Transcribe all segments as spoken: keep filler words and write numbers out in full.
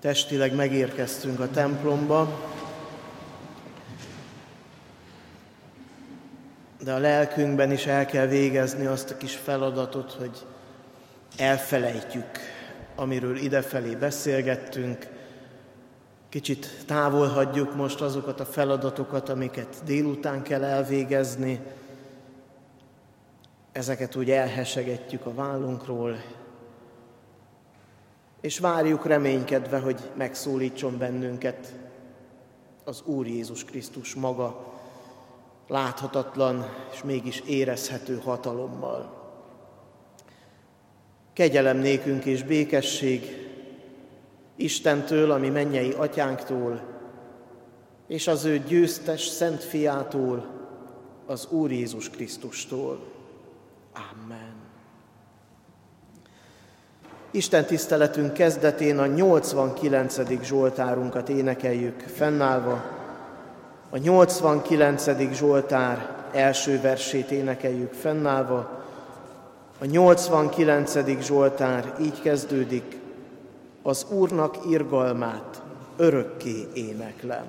Testileg megérkeztünk a templomba, de a lelkünkben is el kell végezni azt a kis feladatot, hogy elfelejtjük, amiről idefelé beszélgettünk. Kicsit távol hagyjuk most azokat a feladatokat, amiket délután kell elvégezni. Ezeket úgy elhesegetjük a vállunkról, és várjuk reménykedve, hogy megszólítson bennünket az Úr Jézus Krisztus maga, láthatatlan és mégis érezhető hatalommal. Kegyelem nékünk és békesség Istentől, a mi mennyei atyánktól, és az ő győztes szent fiától, az Úr Jézus Krisztustól. Amen. Isten tiszteletünk kezdetén a nyolcvankilencedik zsoltárunkat énekeljük fennállva. A nyolcvankilencedik zsoltár első versét énekeljük fennállva. A nyolcvankilencedik zsoltár így kezdődik: az Úrnak irgalmát örökké éneklem.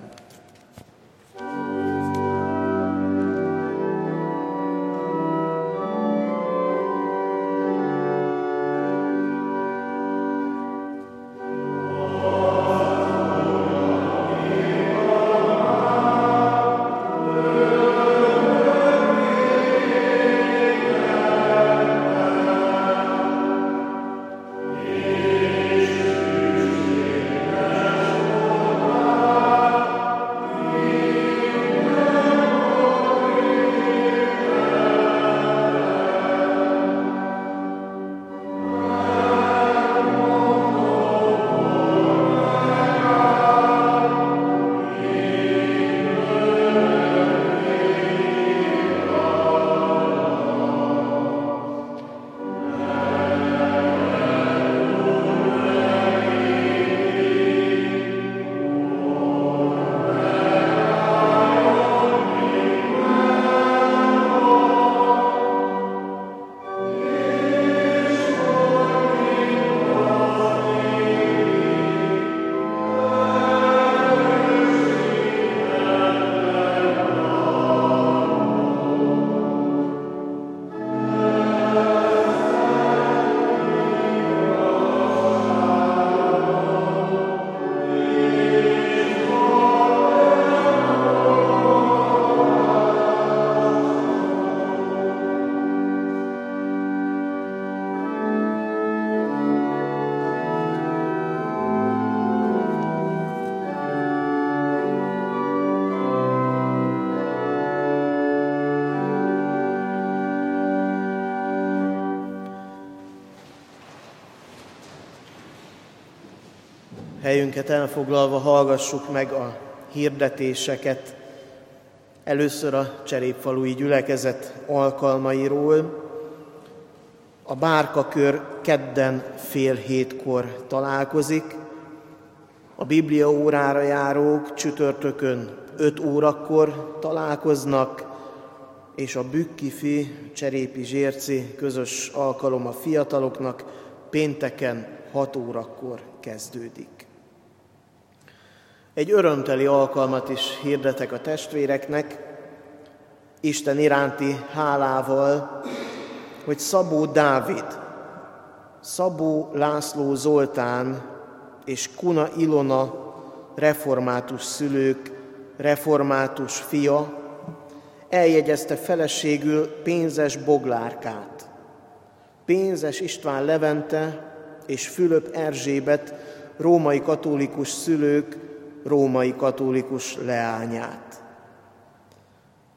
Helyünket elfoglalva hallgassuk meg a hirdetéseket. Először a cserépfalui gyülekezet alkalmairól. A bárkakör kedden fél hétkor találkozik. A bibliaórára járók csütörtökön öt órakor találkoznak, és a Bükkifi Cserépi Zsérci közös alkalom a fiataloknak pénteken hat órakor kezdődik. Egy örömteli alkalmat is hirdetek a testvéreknek, Isten iránti hálával, hogy Szabó Dávid, Szabó László Zoltán és Kuna Ilona református szülők, református fia eljegyezte feleségül Pénzes Boglárkát. Pénzes István Levente és Fülöp Erzsébet római katolikus szülők római katolikus leányát.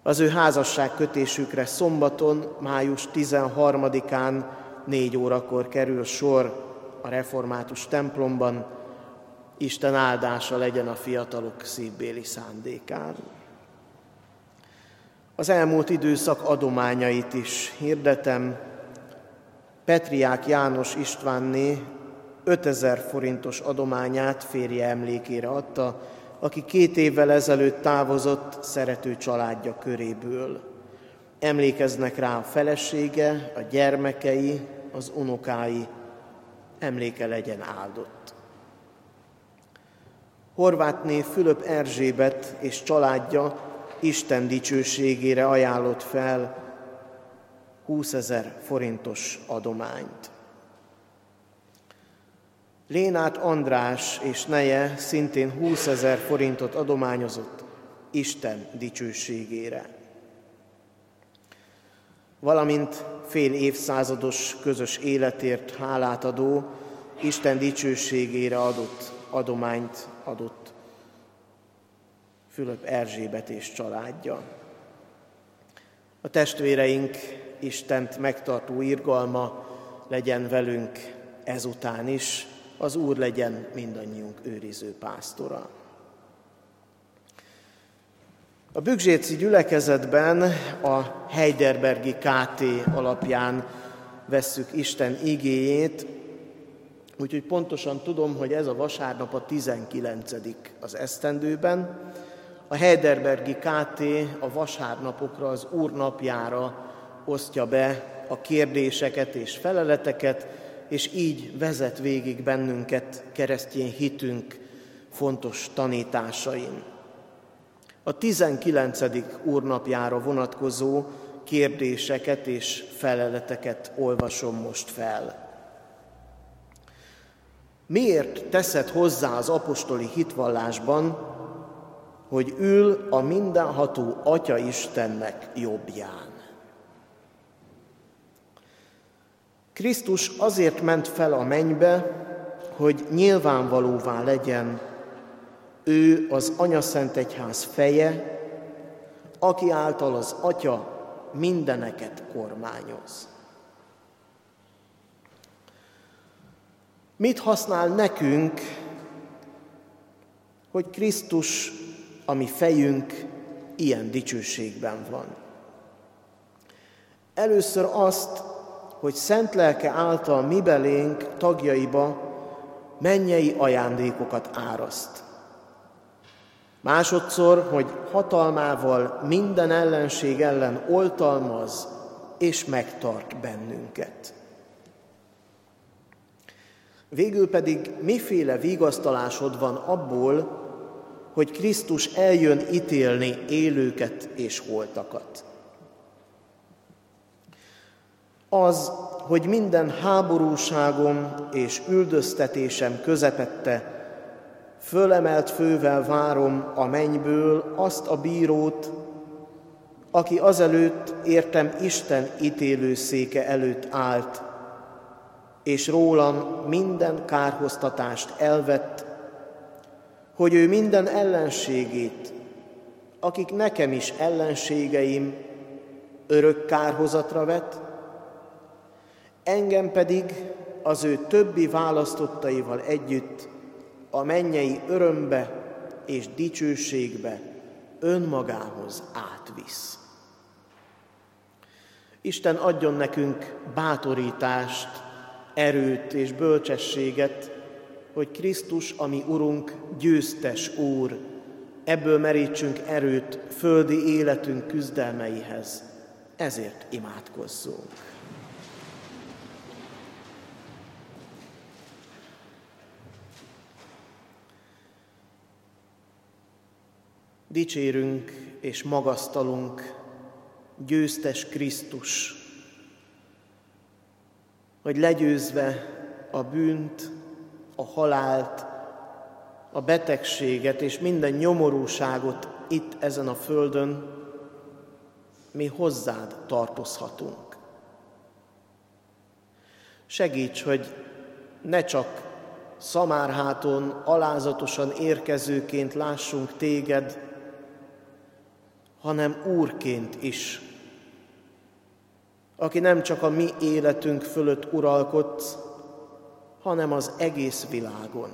Az ő házasságkötésükre szombaton, május tizenharmadikán négy órakor kerül sor a református templomban. Isten áldása legyen a fiatalok szívbéli szándékán. Az elmúlt időszak adományait is hirdetem. Petriák János Istvánné ötezer forintos adományát férje emlékére adta, aki két évvel ezelőtt távozott szerető családja köréből. Emlékeznek rá a felesége, a gyermekei, az unokái. Emléke legyen áldott. Horvátné Fülöp Erzsébet és családja Isten dicsőségére ajánlott fel húszezer forintos adományt. Lénát András és neje szintén húszezer forintot adományozott Isten dicsőségére. Valamint fél évszázados közös életért hálát adó, Isten dicsőségére adott adományt adott Fülöp Erzsébet és családja. A testvéreink Istent megtartó irgalma legyen velünk ezután is, az Úr legyen mindannyiunk őriző pásztora. A bükzséci gyülekezetben a Heidelbergi ká té alapján vesszük Isten igéjét, úgyhogy pontosan tudom, hogy ez a vasárnap a tizenkilencedik az esztendőben. A Heidelbergi ká té a vasárnapokra, az Úr napjára osztja be a kérdéseket és feleleteket, és így vezet végig bennünket keresztény hitünk fontos tanításain. A tizenkilencedik úrnapjára vonatkozó kérdéseket és feleleteket olvasom most fel. Miért teszed hozzá az apostoli hitvallásban, hogy ül a mindenható Atya Istennek jobbján? Krisztus azért ment fel a mennybe, hogy nyilvánvalóvá legyen, ő az Anyaszent Egyház feje, aki által az Atya mindeneket kormányoz. Mit használ nekünk, hogy Krisztus, a mi fejünk ilyen dicsőségben van? Először azt, hogy szent lelke által mi belénk, tagjaiba mennyei ajándékokat áraszt. Másodszor, hogy hatalmával minden ellenség ellen oltalmaz és megtart bennünket. Végül pedig miféle vigasztalásod van abból, hogy Krisztus eljön ítélni élőket és holtakat. Az, hogy minden háborúságom és üldöztetésem közepette, fölemelt fővel várom a mennyből azt a bírót, aki azelőtt értem Isten ítélőszéke előtt állt, és rólam minden kárhoztatást elvett, hogy ő minden ellenségét, akik nekem is ellenségeim, örök kárhozatra vet, engem pedig az ő többi választottaival együtt a mennyei örömbe és dicsőségbe önmagához átvisz. Isten adjon nekünk bátorítást, erőt és bölcsességet, hogy Krisztus, a mi Urunk, győztes Úr, ebből merítsünk erőt földi életünk küzdelmeihez. Ezért imádkozzunk. Dicsérünk és magasztalunk, győztes Krisztus, hogy legyőzve a bűnt, a halált, a betegséget és minden nyomorúságot itt ezen a földön, mi hozzád tartozhatunk. Segíts, hogy ne csak szamárháton alázatosan érkezőként lássunk téged, hanem úrként is, aki nem csak a mi életünk fölött uralkodsz, hanem az egész világon.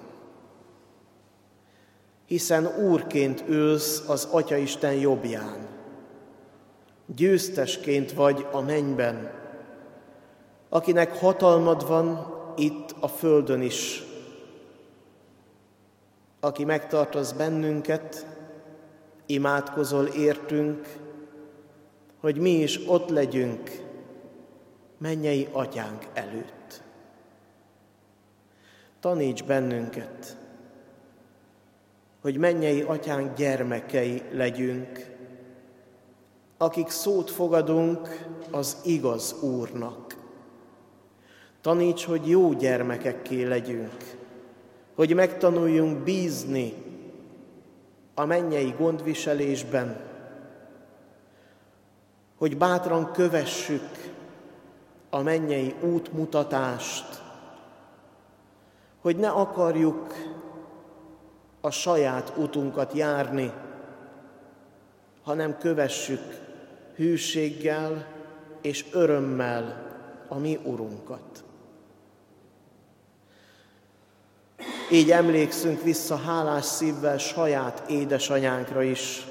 Hiszen úrként ülsz az Atyaisten jobbján, győztesként vagy a mennyben, akinek hatalmad van itt a földön is, aki megtartasz bennünket, imádkozol értünk, hogy mi is ott legyünk mennyei Atyánk előtt. Taníts bennünket hogy mennyei atyánk gyermekei legyünk, akik szót fogadunk az igaz Úrnak. Taníts, hogy jó gyermekekké legyünk, hogy megtanuljunk bízni a mennyei gondviselésben, hogy bátran kövessük a mennyei útmutatást, hogy ne akarjuk a saját utunkat járni, hanem kövessük hűséggel és örömmel a mi Urunkat. Így emlékszünk vissza hálás szívvel saját édesanyánkra is,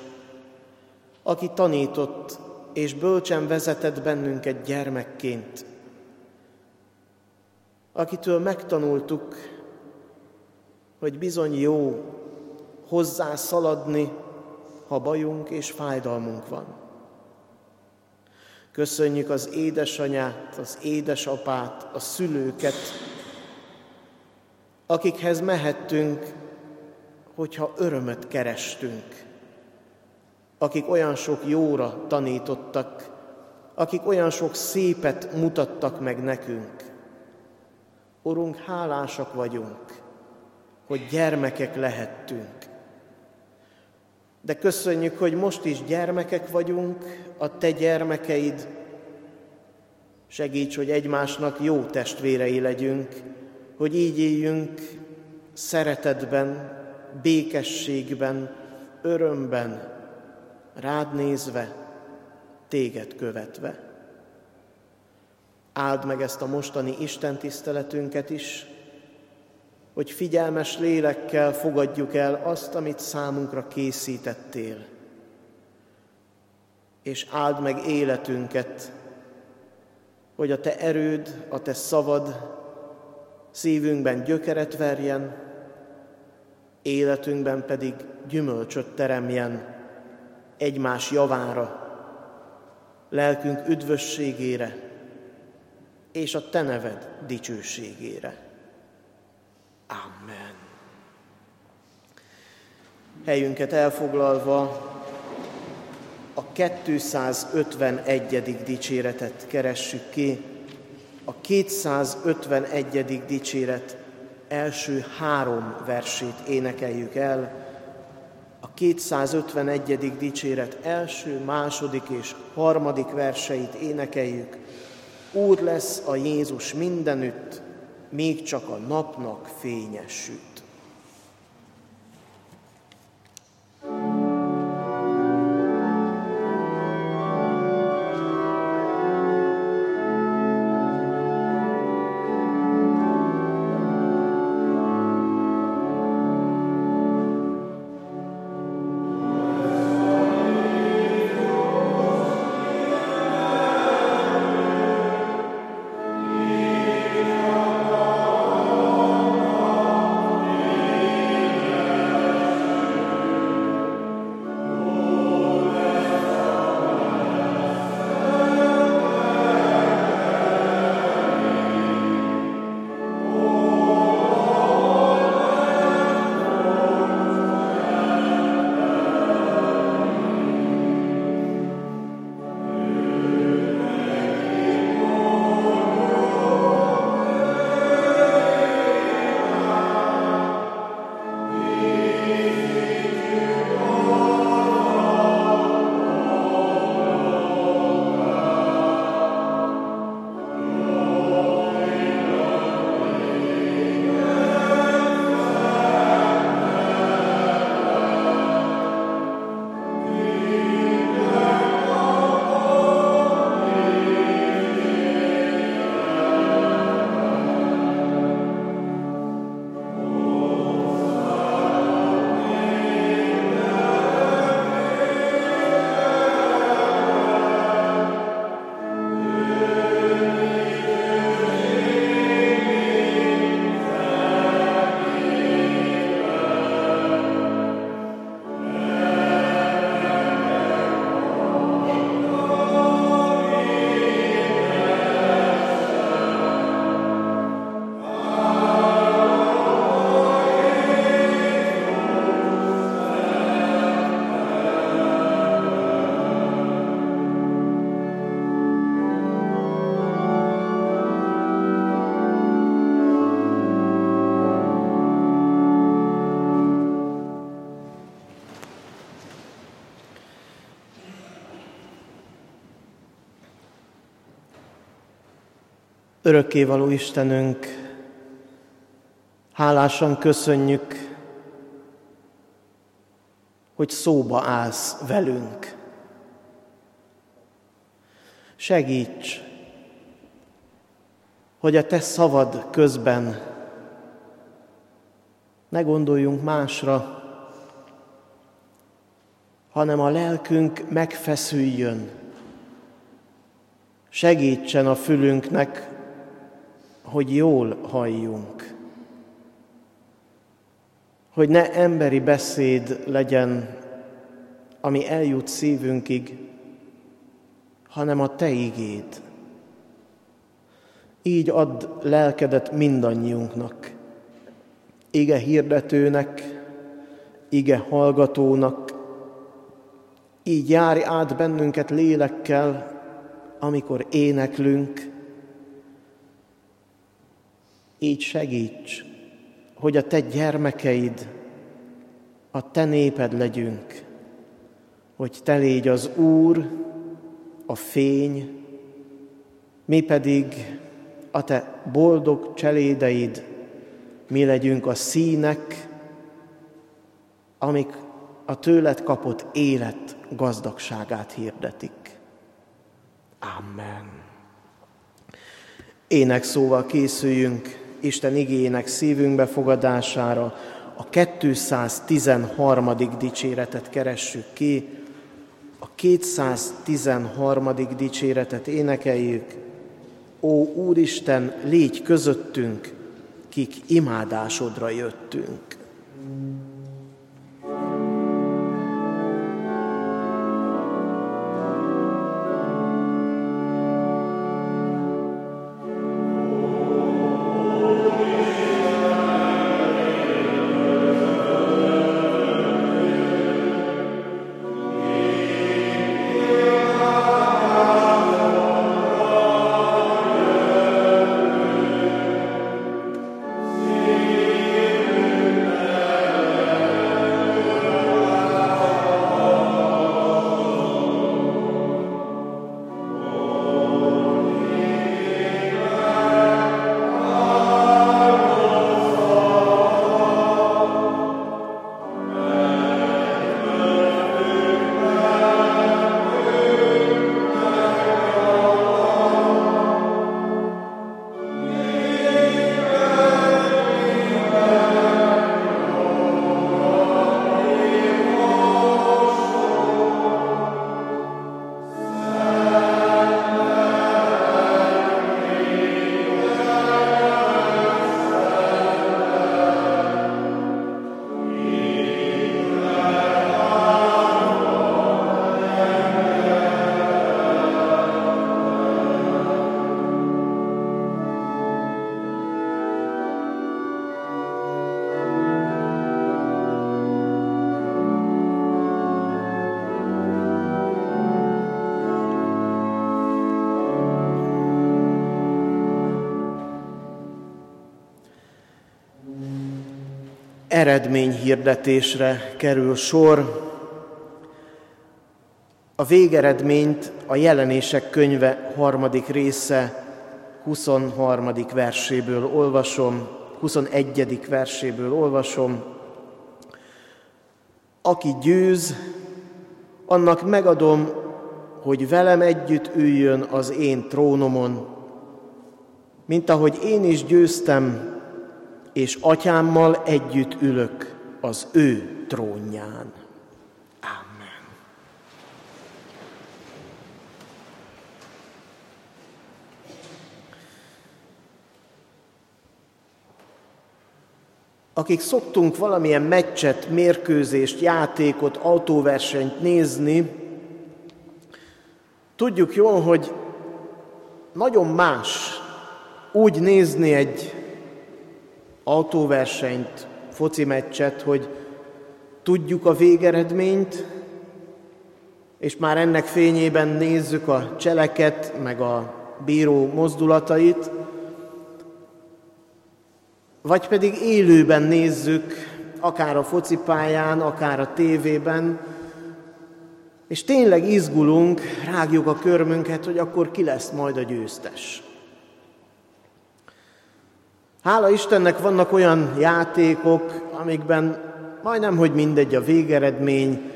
aki tanított és bölcsen vezetett bennünket gyermekként, akitől megtanultuk, hogy bizony jó hozzá szaladni, ha bajunk és fájdalmunk van. Köszönjük az édesanyát, az édesapát, a szülőket, akikhez mehettünk, hogyha örömet kerestünk, akik olyan sok jóra tanítottak, akik olyan sok szépet mutattak meg nekünk. Urunk, hálásak vagyunk, hogy gyermekek lehettünk. De köszönjük, hogy most is gyermekek vagyunk, a Te gyermekeid. Segíts, hogy egymásnak jó testvérei legyünk, hogy így éljünk szeretetben, békességben, örömben, rád nézve, téged követve. Áld meg ezt a mostani istentiszteletünket is, hogy figyelmes lélekkel fogadjuk el azt, amit számunkra készítettél. És áld meg életünket, hogy a Te erőd, a Te szavad szívünkben gyökeret verjen, életünkben pedig gyümölcsöt teremjen egymás javára, lelkünk üdvösségére és a Te neved dicsőségére. Amen. Helyünket elfoglalva a kétszázötvenegyedik dicséretet keressük ki. A kétszázötvenegyedik dicséret első három versét énekeljük el. A kétszázötvenegyedik dicséret első, második és harmadik verseit énekeljük. Úr lesz a Jézus mindenütt, még csak a napnak fénye süt. Örökkévaló Istenünk, hálásan köszönjük, hogy szóba állsz velünk. Segíts, hogy a te szavad közben ne gondoljunk másra, hanem a lelkünk megfeszüljön. Segítsen a fülünknek, hogy jól halljunk. Hogy ne emberi beszéd legyen, ami eljut szívünkig, hanem a te igéd. Így add lelkedet mindannyiunknak, ige hirdetőnek, ige hallgatónak, így járj át bennünket lélekkel, amikor éneklünk, így segíts, hogy a te gyermekeid, a te néped legyünk, hogy te légy az Úr, a fény, mi pedig a te boldog cselédeid, mi legyünk a színek, amik a tőled kapott élet gazdagságát hirdetik. Amen. Énekszóval készüljünk Isten igéjének szívünkbe fogadására. A kétszáztizenharmadik dicséretet keressük ki. A kétszáztizenharmadik dicséretet énekeljük. Ó Úristen, légy közöttünk, kik imádásodra jöttünk. Eredményhirdetésre kerül sor. A végeredményt a Jelenések könyve harmadik része huszonharmadik verséből olvasom, huszonegyedik verséből olvasom. Aki győz, annak megadom, hogy velem együtt üljön az én trónomon, mint ahogy én is győztem, és atyámmal együtt ülök az ő trónján. Amen. Akik szoktunk valamilyen meccset, mérkőzést, játékot, autóversenyt nézni, tudjuk jól, hogy nagyon más úgy nézni egy autóversenyt, foci meccset, hogy tudjuk a végeredményt, és már ennek fényében nézzük a cseleket, meg a bíró mozdulatait, vagy pedig élőben nézzük, akár a focipályán, akár a tévében, és tényleg izgulunk, rágjuk a körmünket, hogy akkor ki lesz majd a győztes. Hála Istennek vannak olyan játékok, amikben majdnem, hogy mindegy a végeredmény,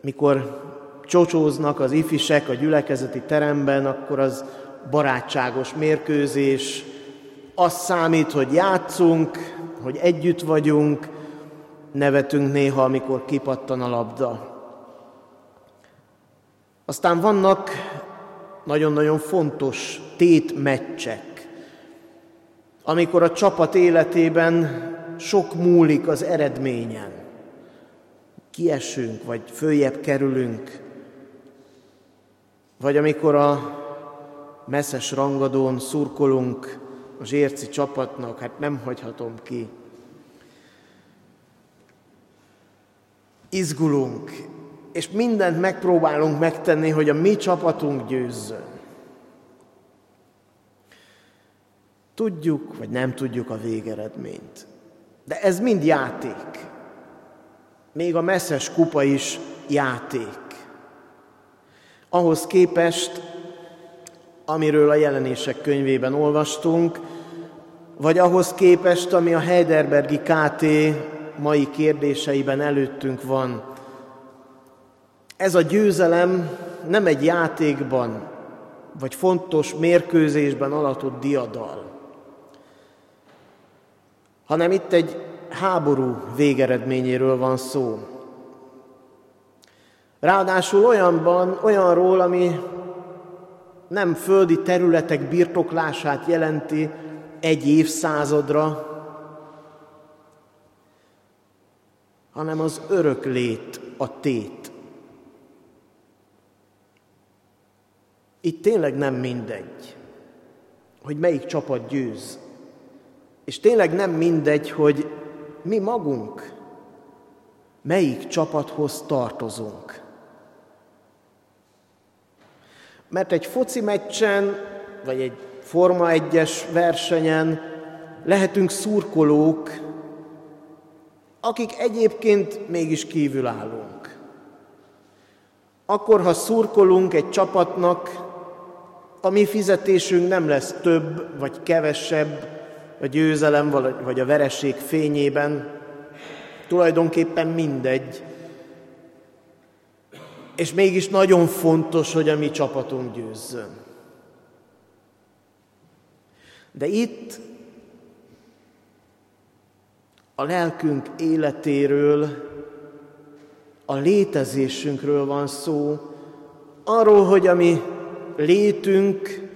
mikor csocsóznak az ifisek a gyülekezeti teremben, akkor az barátságos mérkőzés. Az számít, hogy játszunk, hogy együtt vagyunk, nevetünk néha, amikor kipattan a labda. Aztán vannak nagyon-nagyon fontos tétmeccsek, amikor a csapat életében sok múlik az eredményen. Kiesünk, vagy följebb kerülünk, vagy amikor a messzes rangadón szurkolunk a zsérci csapatnak, hát nem hagyhatom ki. Izgulunk, és mindent megpróbálunk megtenni, hogy a mi csapatunk győzzön. Tudjuk, vagy nem tudjuk a végeredményt. De ez mind játék. Még a messzes kupa is játék. Ahhoz képest, amiről a Jelenések könyvében olvastunk, vagy ahhoz képest, ami a Heidelbergi ká té mai kérdéseiben előttünk van. Ez a győzelem nem egy játékban, vagy fontos mérkőzésben alatott diadal, hanem itt egy háború végeredményéről van szó. Ráadásul olyanban, olyanról, ami nem földi területek birtoklását jelenti egy évszázadra, hanem az öröklét, a tét. Itt tényleg nem mindegy, hogy melyik csapat győz. És tényleg nem mindegy, hogy mi magunk melyik csapathoz tartozunk. Mert egy foci meccsen, vagy egy Forma egyes versenyen lehetünk szurkolók, akik egyébként mégis kívülállunk. Akkor, ha szurkolunk egy csapatnak, a mi fizetésünk nem lesz több vagy kevesebb a győzelem vagy a vereség fényében, tulajdonképpen mindegy. És mégis nagyon fontos, hogy a mi csapatunk győzzön. De itt a lelkünk életéről, a létezésünkről van szó, arról, hogy a mi létünk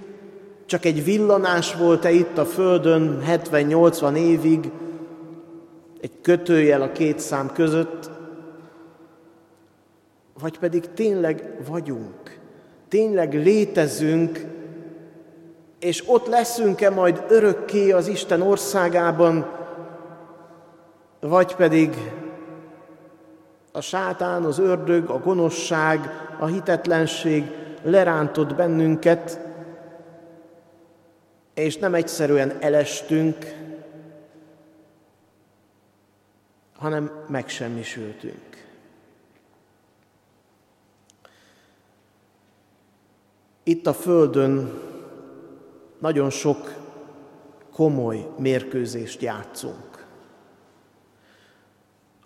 csak egy villanás volt-e itt a Földön hetven-nyolcvan évig, egy kötőjel a két szám között, vagy pedig tényleg vagyunk, tényleg létezünk, és ott leszünk-e majd örökké az Isten országában, vagy pedig a sátán, az ördög, a gonoszság, a hitetlenség lerántott bennünket, és nem egyszerűen elestünk, hanem megsemmisültünk. Itt a Földön nagyon sok komoly mérkőzést játszunk,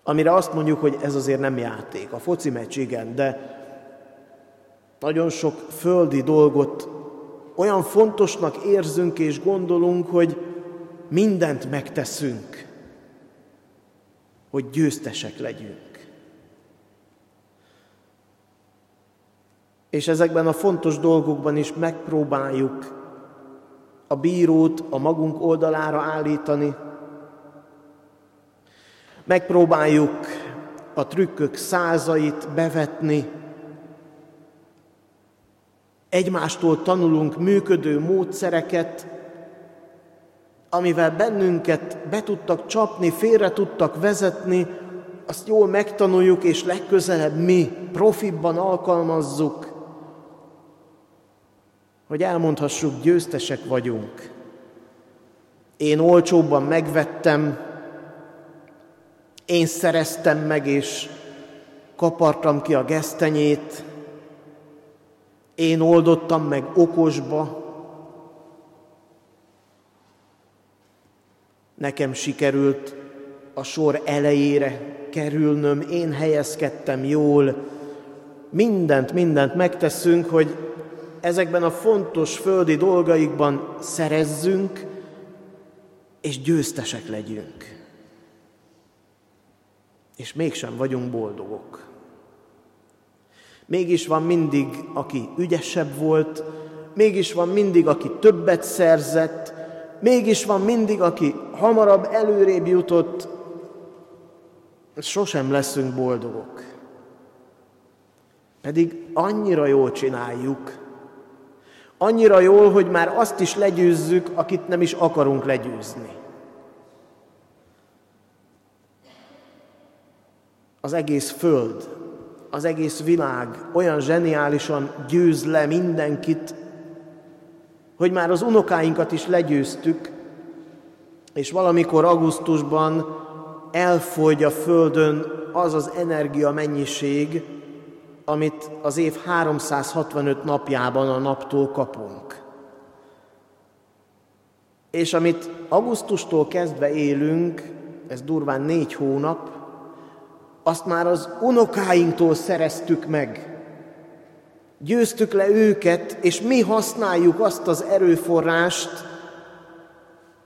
amire azt mondjuk, hogy ez azért nem játék. A foci meccs igen, de nagyon sok földi dolgot olyan fontosnak érzünk és gondolunk, hogy mindent megteszünk, hogy győztesek legyünk. És ezekben a fontos dolgokban is megpróbáljuk a bírót a magunk oldalára állítani, megpróbáljuk a trükkök százait bevetni, egymástól tanulunk működő módszereket, amivel bennünket be tudtak csapni, félre tudtak vezetni, azt jól megtanuljuk, és legközelebb mi profibban alkalmazzuk, hogy elmondhassuk, győztesek vagyunk. Én olcsóbban megvettem, én szereztem meg, és kapartam ki a gesztenyét, én oldottam meg okosba, Nekem sikerült a sor elejére kerülnöm, én helyezkedtem jól. Mindent, mindent megteszünk, hogy ezekben a fontos földi dolgaikban szerezzünk, és győztesek legyünk. És mégsem vagyunk boldogok. Mégis van mindig, aki ügyesebb volt, mégis van mindig, aki többet szerzett, mégis van mindig, aki hamarabb előrébb jutott, sosem leszünk boldogok. Pedig annyira jól csináljuk, annyira jól, hogy már azt is legyőzzük, akit nem is akarunk legyőzni. Az egész föld, az egész világ olyan zseniálisan győz le mindenkit, hogy már az unokáinkat is legyőztük, és valamikor augusztusban elfogy a Földön az az energiamennyiség, amit az év háromszázhatvanöt napjában a naptól kapunk. És amit augusztustól kezdve élünk, ez durván négy hónap, azt már az unokáinktól szereztük meg. Győztük le őket, és mi használjuk azt az erőforrást,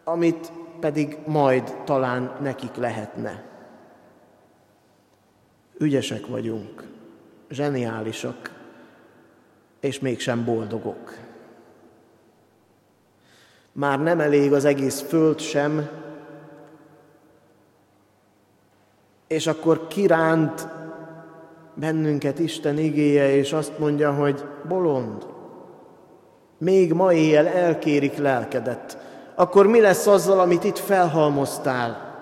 amit pedig majd talán nekik lehetne. Ügyesek vagyunk, zseniálisak, és mégsem boldogok. Már nem elég az egész föld sem, és akkor kiránt bennünket Isten igéje, és azt mondja, hogy bolond, még ma éjjel elkérik lelkedet, akkor mi lesz azzal, amit itt felhalmoztál?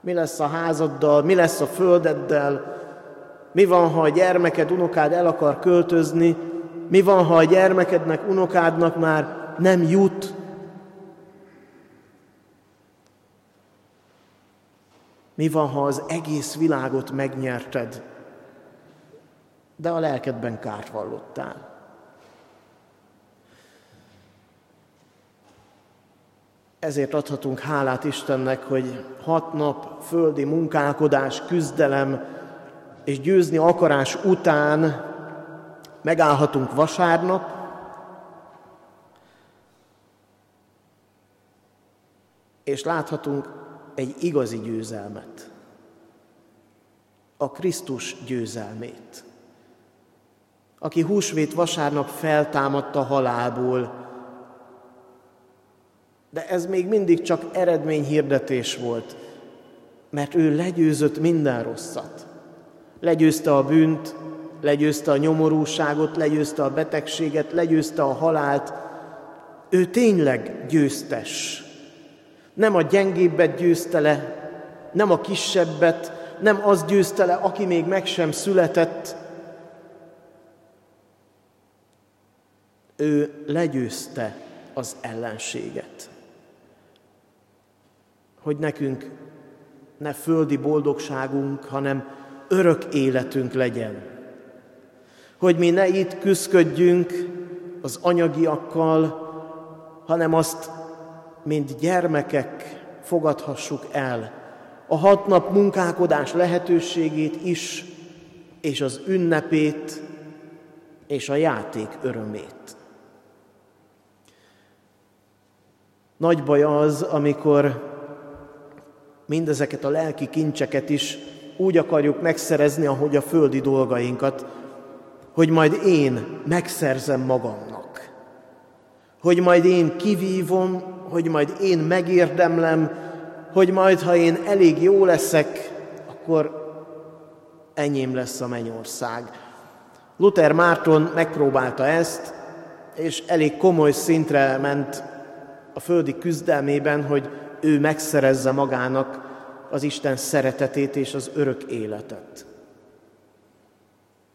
Mi lesz a házaddal, mi lesz a földeddel, mi van, ha a gyermeked, unokád el akar költözni, mi van, ha a gyermekednek, unokádnak már nem jut? Mi van, ha az egész világot megnyerted, de a lelkedben kárt vallottál? Ezért adhatunk hálát Istennek, hogy hat nap földi munkálkodás, küzdelem és győzni akarás után megállhatunk vasárnap, és láthatunk egy igazi győzelmet, a Krisztus győzelmét, aki húsvét vasárnap feltámadt a halálból, de ez még mindig csak eredményhirdetés volt, mert ő legyőzött minden rosszat. Legyőzte a bűnt, legyőzte a nyomorúságot, legyőzte a betegséget, legyőzte a halált. Ő tényleg győztes. Nem a gyengébbet győzte le, nem a kisebbet, nem az győzte le, aki még meg sem született. Ő legyőzte az ellenséget. Hogy nekünk ne földi boldogságunk, hanem örök életünk legyen. Hogy mi ne itt küszködjünk az anyagiakkal, hanem azt, mint gyermekek fogadhassuk el a hat nap munkálkodás lehetőségét is, és az ünnepét, és a játék örömét. Nagy baj az, amikor mindezeket a lelki kincseket is úgy akarjuk megszerezni, ahogy a földi dolgainkat, hogy majd én megszerzem magamnak, hogy majd én kivívom, hogy majd én megérdemlem, hogy majd, ha én elég jó leszek, akkor enyém lesz a mennyország. Luther Márton megpróbálta ezt, és elég komoly szintre ment a földi küzdelmében, hogy ő megszerezze magának az Isten szeretetét és az örök életet.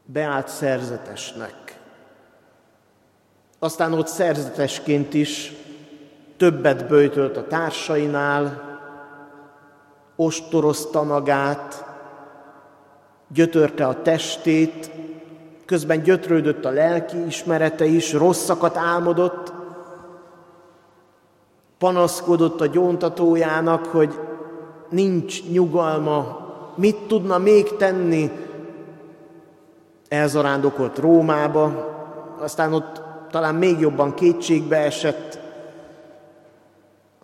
Beállt szerzetesnek. Aztán ott szerzetesként is többet böjtölt a társainál, ostorozta magát, gyötörte a testét, közben gyötrődött a lelki ismerete is, rosszakat álmodott, panaszkodott a gyóntatójának, hogy nincs nyugalma, mit tudna még tenni. Elzarándokolt Rómába, aztán ott talán még jobban kétségbe esett,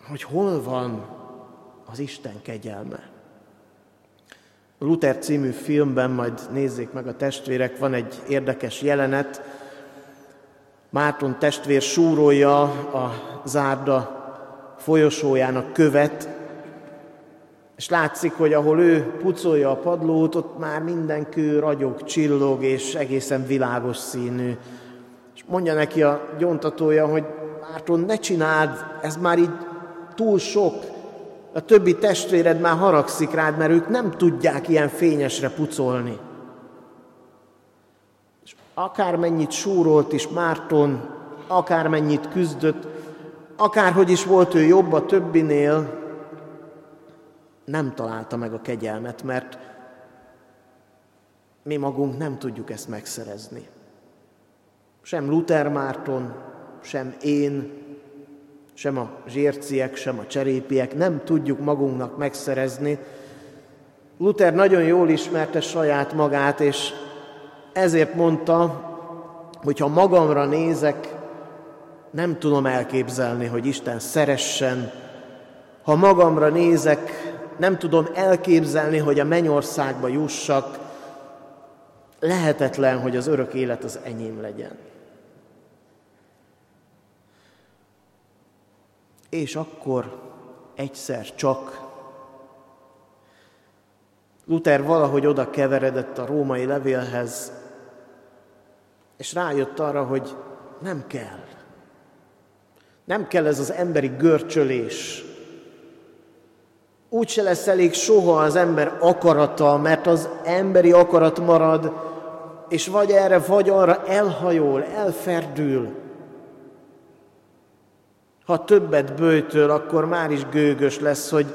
hogy hol van az Isten kegyelme. A Luther című filmben, majd nézzék meg a testvérek, van egy érdekes jelenet. Márton testvér súrolja a zárda folyosójának követ, és látszik, hogy ahol ő pucolja a padlót, ott már minden kő ragyog, csillog, és egészen világos színű. És mondja neki a gyóntatója, hogy Márton, ne csináld, ez már így túl sok. A többi testvéred már haragszik rád, mert ők nem tudják ilyen fényesre pucolni. És akármennyit súrolt is Márton, akármennyit küzdött, akárhogy is volt ő jobb a többinél, nem találta meg a kegyelmet, mert mi magunk nem tudjuk ezt megszerezni. Sem Luther Márton, sem én, sem a zsérciek, sem a cserépiek nem tudjuk magunknak megszerezni. Luther nagyon jól ismerte saját magát, és ezért mondta, hogy ha magamra nézek, nem tudom elképzelni, hogy Isten szeressen. Ha magamra nézek, nem tudom elképzelni, hogy a mennyországba jussak. Lehetetlen, hogy az örök élet az enyém legyen. És akkor egyszer csak Luther valahogy oda keveredett a római levélhez, és rájött arra, hogy nem kell. Nem kell ez az emberi görcsölés. Úgy se lesz elég soha az ember akarata, mert az emberi akarat marad, és vagy erre, vagy arra elhajol, elferdül. Ha többet böjtöl, akkor már is gőgös lesz, hogy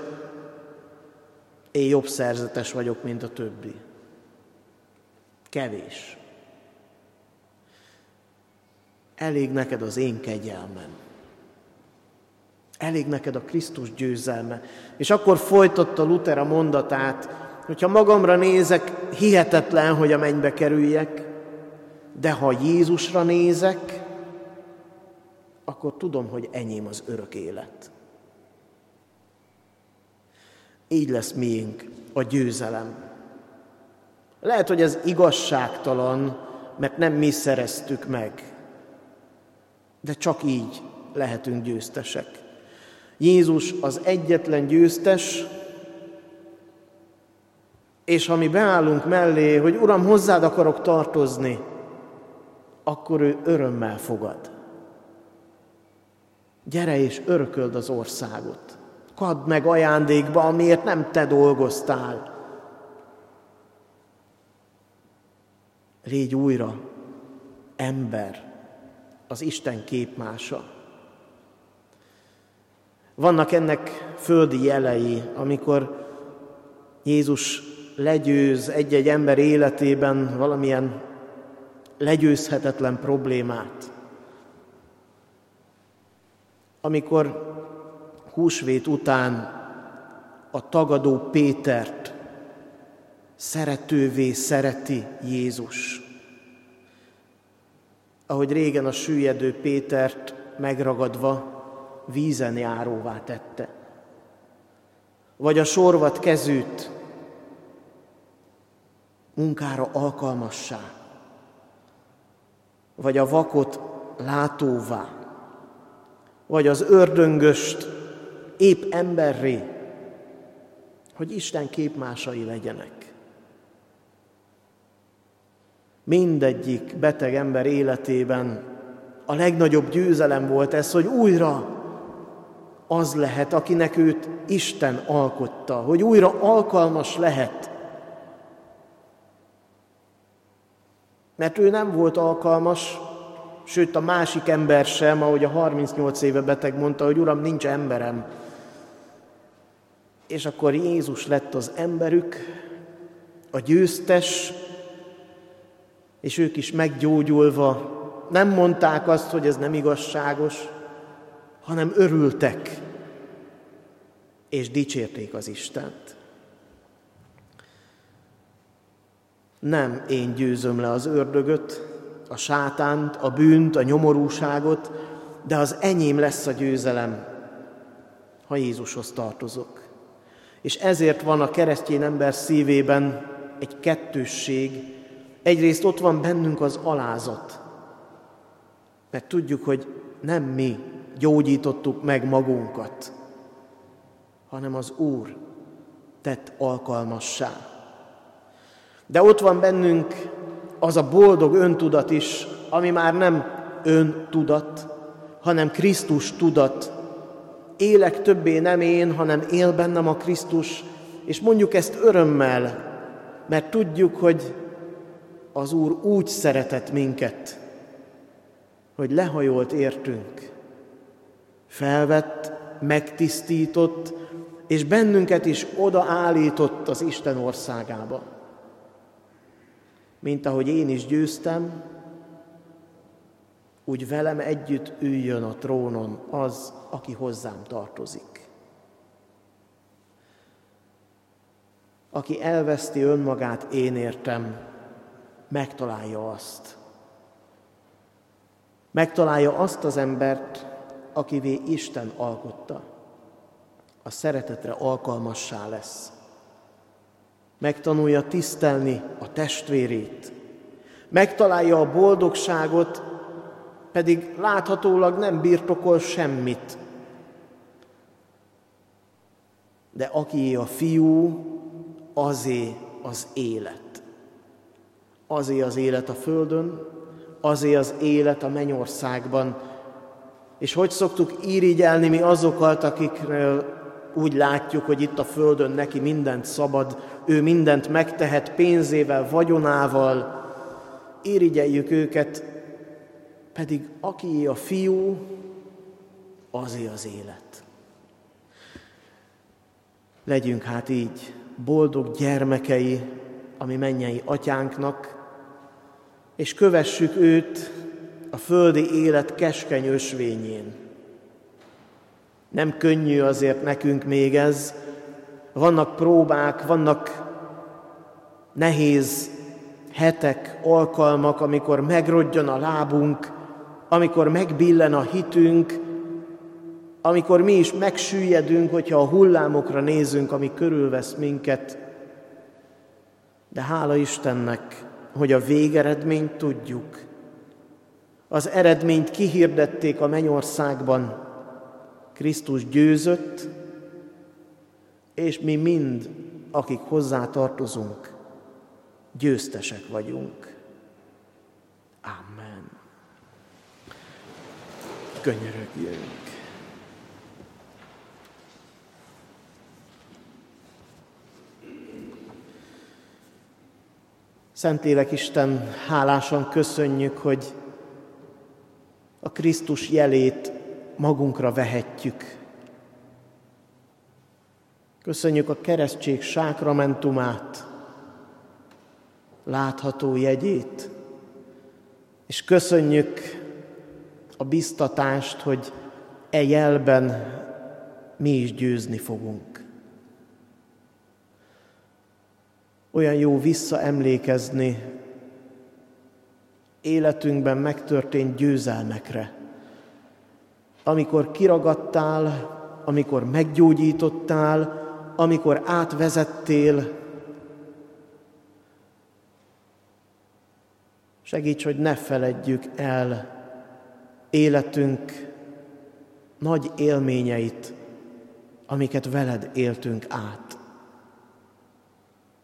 én jobb szerzetes vagyok, mint a többi. Kevés. Elég neked az én kegyelmem. Elég neked a Krisztus győzelme. És akkor folytatta Luther a mondatát, hogyha magamra nézek, hihetetlen, hogy a mennybe kerüljek, de ha Jézusra nézek, akkor tudom, hogy enyém az örök élet. Így lesz miénk a győzelem. Lehet, hogy ez igazságtalan, mert nem mi szereztük meg, de csak így lehetünk győztesek. Jézus az egyetlen győztes, és ha mi beállunk mellé, hogy Uram, hozzád akarok tartozni, akkor ő örömmel fogad. Gyere és örököld az országot. Kadd meg ajándékba, amiért nem te dolgoztál. Légy újra ember, az Isten képmása. Vannak ennek földi jelei, amikor Jézus legyőz egy-egy ember életében valamilyen legyőzhetetlen problémát. Amikor húsvét után a tagadó Pétert szeretővé szereti Jézus. Ahogy régen a süllyedő Pétert megragadva vízen járóvá tette. Vagy a sorvadt kezűt munkára alkalmassá. Vagy a vakot látóvá. Vagy az ördöngöst épp emberré, hogy Isten képmásai legyenek. Mindegyik beteg ember életében a legnagyobb győzelem volt ez, hogy újra az lehet, akinek őt Isten alkotta, hogy újra alkalmas lehet. Mert ő nem volt alkalmas, sőt a másik ember sem, ahogy a harmincnyolc éve beteg mondta, hogy Uram, nincs emberem. És akkor Jézus lett az emberük, a győztes, és ők is meggyógyulva nem mondták azt, hogy ez nem igazságos, hanem örültek, és dicsérték az Istent. Nem én győzöm le az ördögöt, a sátánt, a bűnt, a nyomorúságot, de az enyém lesz a győzelem, ha Jézushoz tartozok. És ezért van a keresztény ember szívében egy kettősség. Egyrészt ott van bennünk az alázat, mert tudjuk, hogy nem mi gyógyítottuk meg magunkat, hanem az Úr tett alkalmassá. De ott van bennünk az a boldog öntudat is, ami már nem öntudat, hanem Krisztus tudat. Élek többé nem én, hanem él bennem a Krisztus, és mondjuk ezt örömmel, mert tudjuk, hogy az Úr úgy szeretett minket, hogy lehajolt értünk, felvett, megtisztított, és bennünket is odaállított az Isten országába. Mint ahogy én is győztem, úgy velem együtt üljön a trónon az, aki hozzám tartozik. Aki elveszti önmagát én értem, megtalálja azt. Megtalálja azt az embert, akivé Isten alkotta. A szeretetre alkalmassá lesz. Megtanulja tisztelni a testvérét. Megtalálja a boldogságot, pedig láthatólag nem birtokol semmit. De akié a fiú, azé az élet. Azé az élet a földön, azé az élet a mennyországban. És hogy szoktuk irigyelni mi azokat, akikről úgy látjuk, hogy itt a földön neki mindent szabad, ő mindent megtehet pénzével, vagyonával. Irigyeljük őket, pedig akié a fiú, azé az élet. Legyünk hát így boldog gyermekei a mi mennyei atyánknak, és kövessük őt a földi élet keskeny ösvényén. Nem könnyű azért nekünk még ez, vannak próbák, vannak nehéz hetek, alkalmak, amikor megrodjon a lábunk, amikor megbillen a hitünk, amikor mi is megsüllyedünk, hogyha a hullámokra nézünk, ami körülvesz minket. De hála Istennek, hogy a végeredményt tudjuk. Az eredményt kihirdették a mennyországban. Krisztus győzött, és mi mind, akik hozzá tartozunk, győztesek vagyunk. Amen. Könyörögjünk. Szentlélek Isten, hálásan köszönjük, hogy a Krisztus jelét magunkra vehetjük. Köszönjük a keresztség sákramentumát, látható jegyét, és köszönjük a biztatást, hogy e jelben mi is győzni fogunk. Olyan jó visszaemlékezni életünkben megtörtént győzelmekre. Amikor kiragadtál, amikor meggyógyítottál, amikor átvezettél, segíts, hogy ne feledjük el életünk nagy élményeit, amiket veled éltünk át.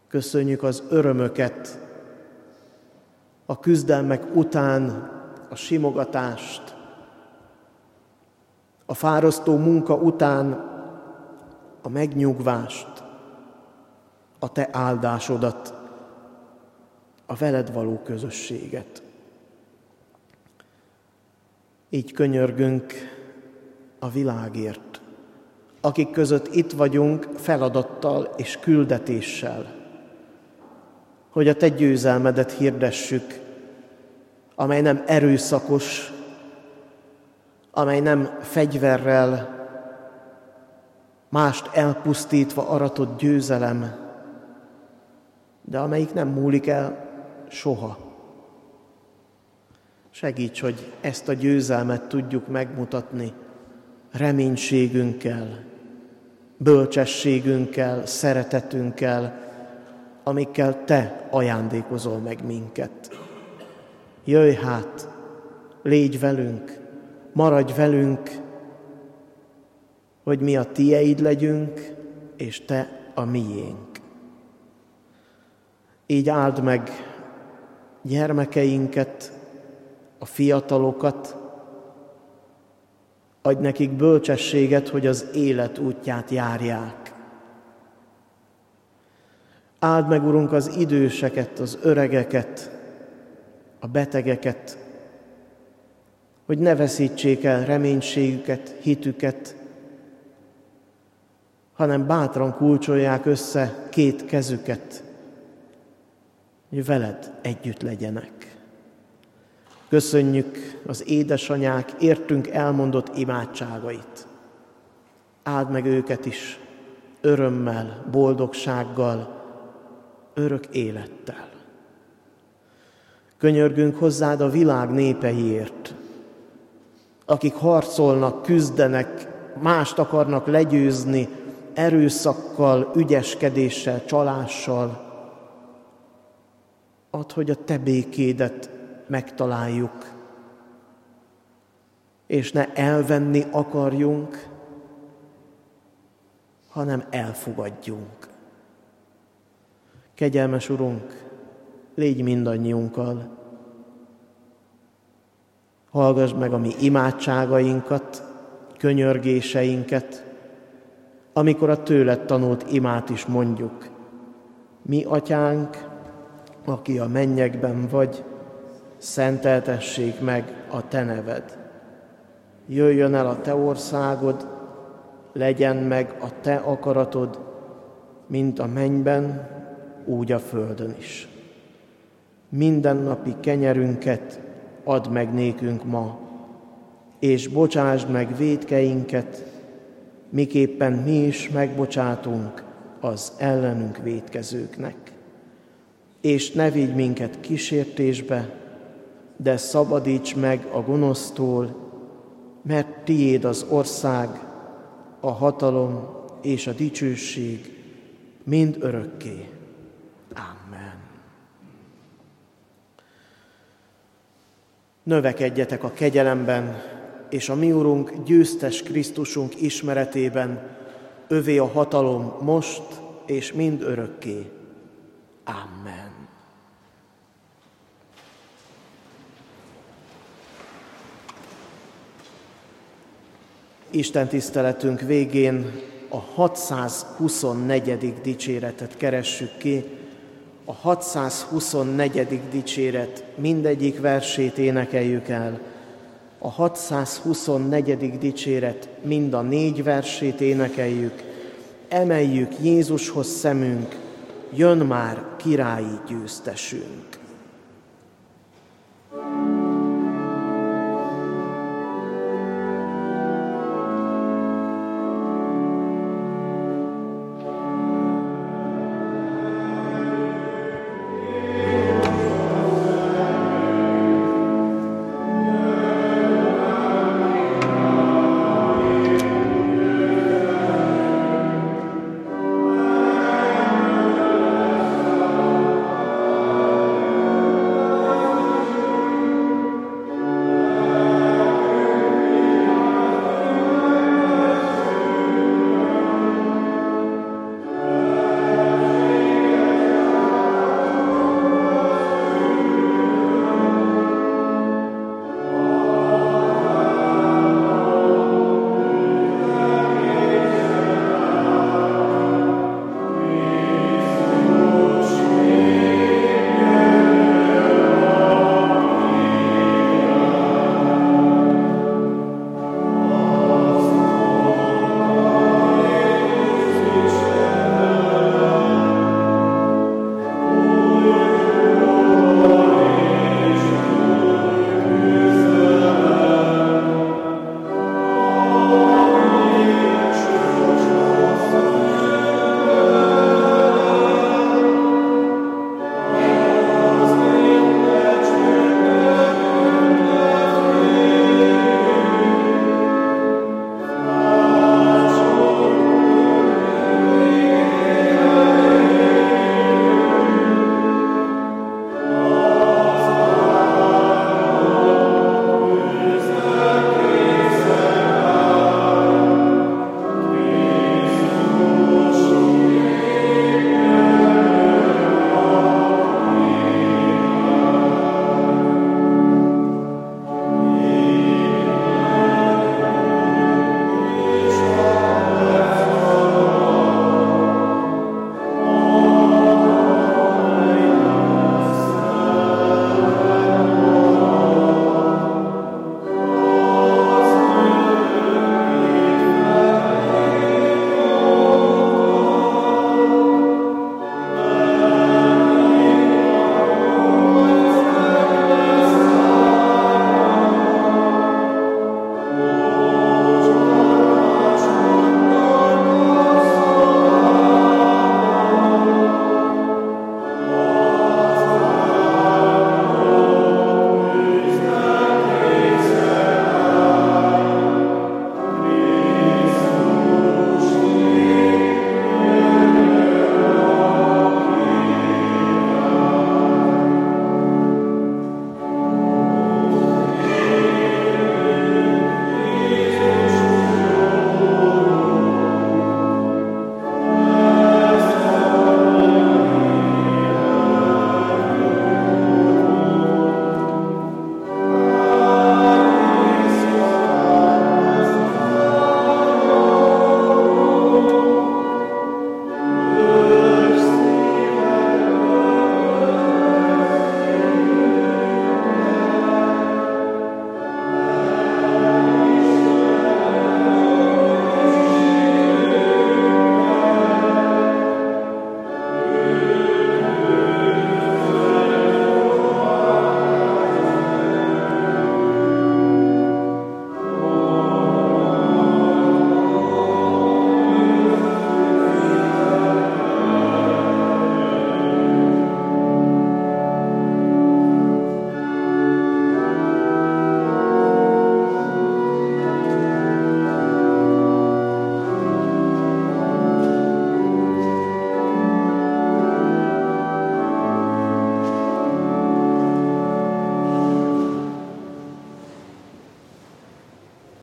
Köszönjük az örömöket, a küzdelmek után a simogatást, a fárasztó munka után a megnyugvást, a te áldásodat, a veled való közösséget. Így könyörgünk a világért, akik között itt vagyunk feladattal és küldetéssel, hogy a te győzelmedet hirdessük, amely nem erőszakos, amely nem fegyverrel, mást elpusztítva aratott győzelem, de amelyik nem múlik el soha. Segíts, hogy ezt a győzelmet tudjuk megmutatni reménységünkkel, bölcsességünkkel, szeretetünkkel, amikkel Te ajándékozol meg minket. Jöjj hát, légy velünk, maradj velünk, hogy mi a Tiéd legyünk, és Te a miénk. Így áld meg gyermekeinket, a fiatalokat, adj nekik bölcsességet, hogy az élet útját járják. Áld meg, Urunk, az időseket, az öregeket, a betegeket, hogy ne veszítsék el reménységüket, hitüket, hanem bátran kulcsolják össze két kezüket, hogy veled együtt legyenek. Köszönjük az édesanyák értünk elmondott imádságait. Áld meg őket is örömmel, boldogsággal, örök élettel. Könyörgünk hozzád a világ népeiért, akik harcolnak, küzdenek, mást akarnak legyőzni, erőszakkal, ügyeskedéssel, csalással. Add, hogy a te békédet megtaláljuk, és ne elvenni akarjunk, hanem elfogadjunk. Kegyelmes Urunk, légy mindannyiunkkal, hallgass meg a mi imádságainkat, könyörgéseinket, amikor a tőled tanult imát is mondjuk. Mi atyánk, aki a mennyekben vagy, szenteltessék meg a te neved. Jöjjön el a te országod, legyen meg a te akaratod, mint a mennyben, úgy a földön is. Mindennapi kenyerünket add meg nékünk ma, és bocsásd meg vétkeinket, miképpen mi is megbocsátunk az ellenünk vétkezőknek. És ne vigy minket kísértésbe, de szabadíts meg a gonosztól, mert tiéd az ország, a hatalom és a dicsőség mind örökké. Amen. Növekedjetek a kegyelemben, és a mi Urunk, győztes Krisztusunk ismeretében, övé a hatalom most és mind örökké. Amen. Isten tiszteletünk végén a hatszázhuszonnegyedik dicséretet keressük ki. A hatszázhuszonnegyedik dicséret mindegyik versét énekeljük el. A hatszázhuszonnegyedik dicséret mind a négy versét énekeljük. Emeljük Jézushoz szemünk, jön már királyi győztesünk.